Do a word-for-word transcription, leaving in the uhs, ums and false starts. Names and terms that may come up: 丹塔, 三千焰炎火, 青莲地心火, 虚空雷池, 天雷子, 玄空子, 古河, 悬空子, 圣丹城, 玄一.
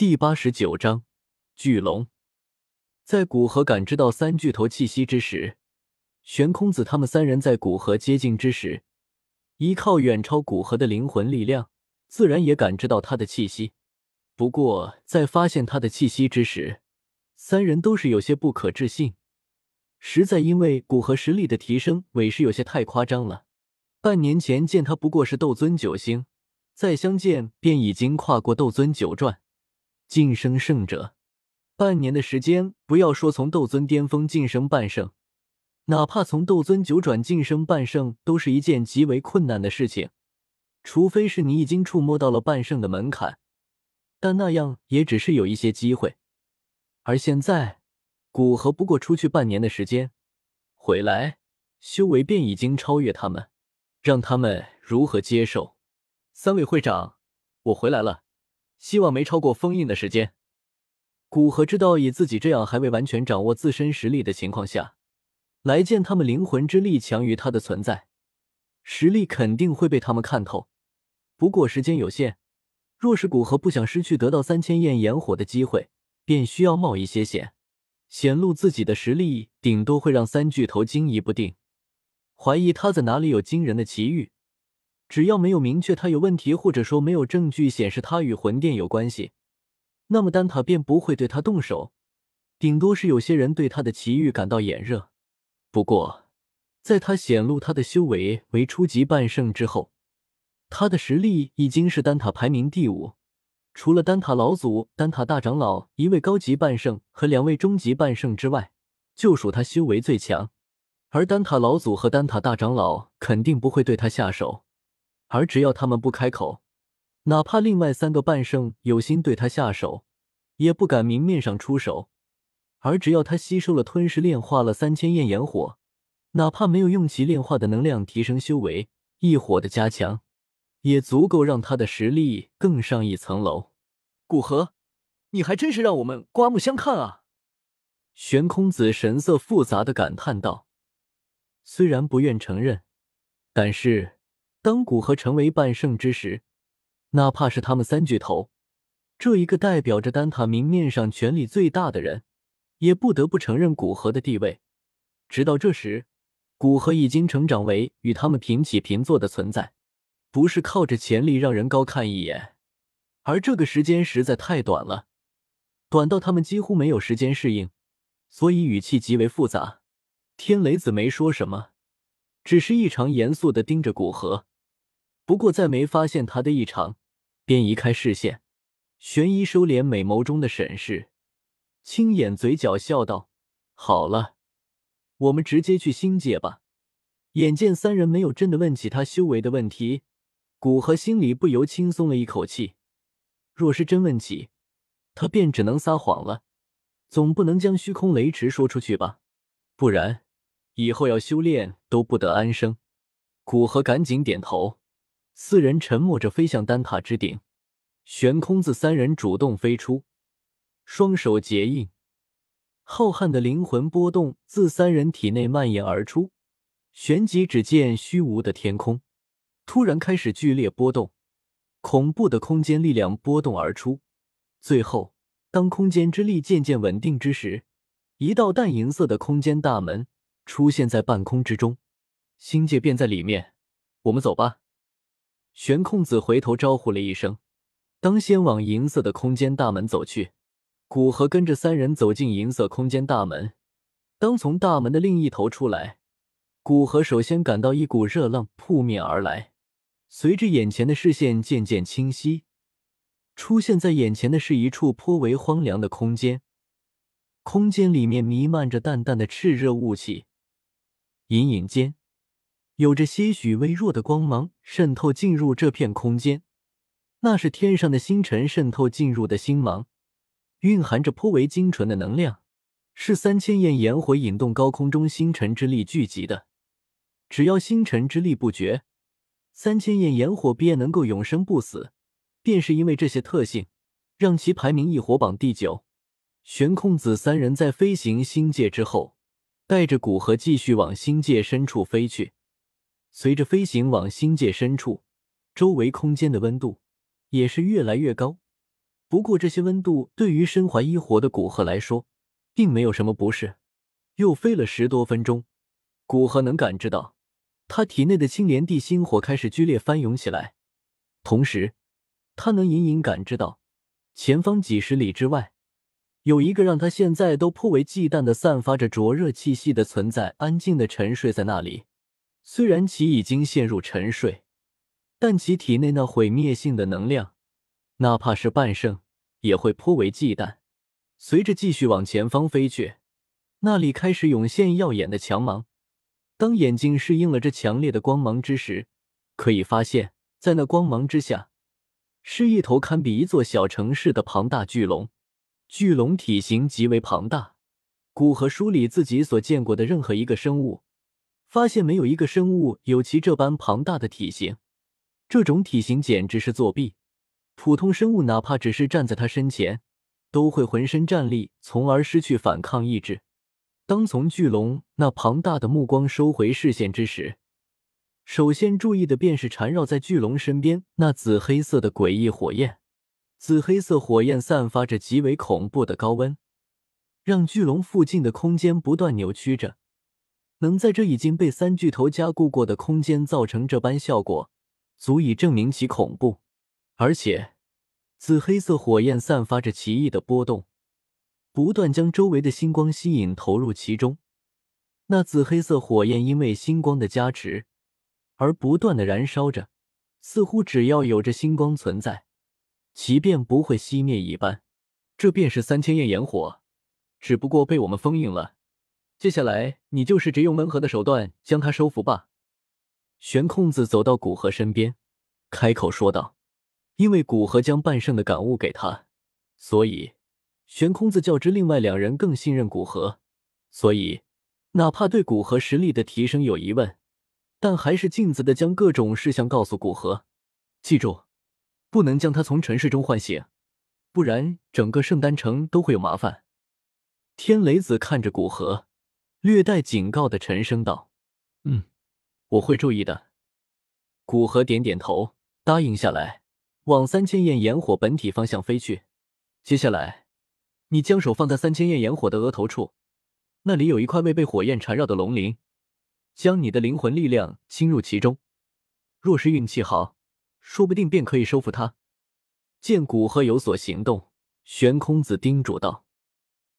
第八十九章巨龙。在古河感知到三巨头气息之时，悬空子他们三人在古河接近之时，依靠远超古河的灵魂力量，自然也感知到他的气息。不过在发现他的气息之时，三人都是有些不可置信，实在因为古河实力的提升委实有些太夸张了。半年前见他不过是斗尊九星，再相见便已经跨过斗尊九转，晋升圣者。半年的时间，不要说从斗尊巅峰晋升半圣，哪怕从斗尊九转晋升半圣都是一件极为困难的事情，除非是你已经触摸到了半圣的门槛，但那样也只是有一些机会。而现在古河不过出去半年的时间，回来修为便已经超越他们，让他们如何接受？三位会长，我回来了，希望没超过封印的时间。古河知道以自己这样还未完全掌握自身实力的情况下，来见他们灵魂之力强于他的存在，实力肯定会被他们看透。不过时间有限，若是古河不想失去得到三千焰炎火的机会，便需要冒一些险，显露自己的实力顶多会让三巨头惊疑不定，怀疑他在哪里有惊人的奇遇。只要没有明确他有问题，或者说没有证据显示他与魂殿有关系，那么丹塔便不会对他动手，顶多是有些人对他的奇遇感到眼热。不过在他显露他的修为为初级半圣之后，他的实力已经是丹塔排名第五，除了丹塔老祖、丹塔大长老、一位高级半圣和两位中级半圣之外，就属他修为最强。而丹塔老祖和丹塔大长老肯定不会对他下手，而只要他们不开口，哪怕另外三个半圣有心对他下手，也不敢明面上出手。而只要他吸收了吞噬炼化了三千焰炎火，哪怕没有用其炼化的能量提升修为，一火的加强也足够让他的实力更上一层楼。古河，你还真是让我们刮目相看啊！悬空子神色复杂地感叹道，虽然不愿承认，但是当古河成为半圣之时，哪怕是他们三巨头，这一个代表着丹塔明面上权力最大的人，也不得不承认古河的地位。直到这时，古河已经成长为与他们平起平坐的存在，不是靠着潜力让人高看一眼。而这个时间实在太短了，短到他们几乎没有时间适应，所以语气极为复杂。天雷子没说什么，只是异常严肃地盯着古河。不过在没发现他的异常，便移开视线，玄一收敛美眸中的审视，轻掩嘴角笑道，好了，我们直接去星界吧。眼见三人没有真的问起他修为的问题，古河心里不由轻松了一口气。若是真问起，他便只能撒谎了，总不能将虚空雷池说出去吧，不然以后要修炼都不得安生。古河赶紧点头，四人沉默着飞向丹塔之顶。悬空子三人主动飞出，双手结印，浩瀚的灵魂波动自三人体内蔓延而出，旋即只见虚无的天空突然开始剧烈波动，恐怖的空间力量波动而出。最后当空间之力渐渐稳定之时，一道淡银色的空间大门出现在半空之中，星界便在里面，我们走吧。悬空子回头招呼了一声，当先往银色的空间大门走去。古河跟着三人走进银色空间大门，当从大门的另一头出来，古河首先感到一股热浪扑面而来，随着眼前的视线渐渐清晰，出现在眼前的是一处颇为荒凉的空间，空间里面弥漫着淡淡的炽热雾气，隐隐间有着些许微弱的光芒渗透进入这片空间，那是天上的星辰渗透进入的星芒，蕴含着颇为精纯的能量，是三千焰炎火引动高空中星辰之力聚集的。只要星辰之力不绝，三千焰炎火便能够永生不死，便是因为这些特性，让其排名一火榜第九。悬空子三人在飞行星界之后，带着古河继续往星界深处飞去。随着飞行往星界深处，周围空间的温度也是越来越高，不过这些温度对于身怀医火的古贺来说并没有什么不适。又飞了十多分钟，古贺能感知到他体内的青莲地心火开始剧烈翻涌起来，同时他能隐隐感知到前方几十里之外有一个让他现在都颇为忌惮的散发着灼热气息的存在安静的沉睡在那里。虽然其已经陷入沉睡，但其体内那毁灭性的能量哪怕是半圣也会颇为忌惮。随着继续往前方飞去，那里开始涌现耀眼的强芒，当眼睛适应了这强烈的光芒之时，可以发现在那光芒之下是一头堪比一座小城市的庞大巨龙。巨龙体型极为庞大，古河梳理自己所见过的任何一个生物，发现没有一个生物有其这般庞大的体型，这种体型简直是作弊。普通生物哪怕只是站在他身前都会浑身战栗，从而失去反抗意志。当从巨龙那庞大的目光收回视线之时，首先注意的便是缠绕在巨龙身边那紫黑色的诡异火焰。紫黑色火焰散发着极为恐怖的高温，让巨龙附近的空间不断扭曲着，能在这已经被三巨头加固过的空间造成这般效果，足以证明其恐怖。而且紫黑色火焰散发着奇异的波动，不断将周围的星光吸引投入其中。那紫黑色火焰因为星光的加持而不断的燃烧着，似乎只要有着星光存在，其便不会熄灭一般。这便是三千焰炎火，只不过被我们封印了。接下来你就试着用温和的手段将它收服吧。玄空子走到古河身边开口说道。因为古河将半圣的感悟给他，所以玄空子较之另外两人更信任古河，所以哪怕对古河实力的提升有疑问，但还是尽责地将各种事项告诉古河。记住，不能将他从沉睡中唤醒，不然整个圣丹城都会有麻烦。天雷子看着古河略带警告地沉声道。嗯，我会注意的。古河点点头答应下来，往三千焰炎火本体方向飞去。接下来你将手放在三千焰炎火的额头处，那里有一块未被火焰缠绕的龙鳞，将你的灵魂力量侵入其中，若是运气好，说不定便可以收服它。见古河有所行动，玄空子叮嘱道。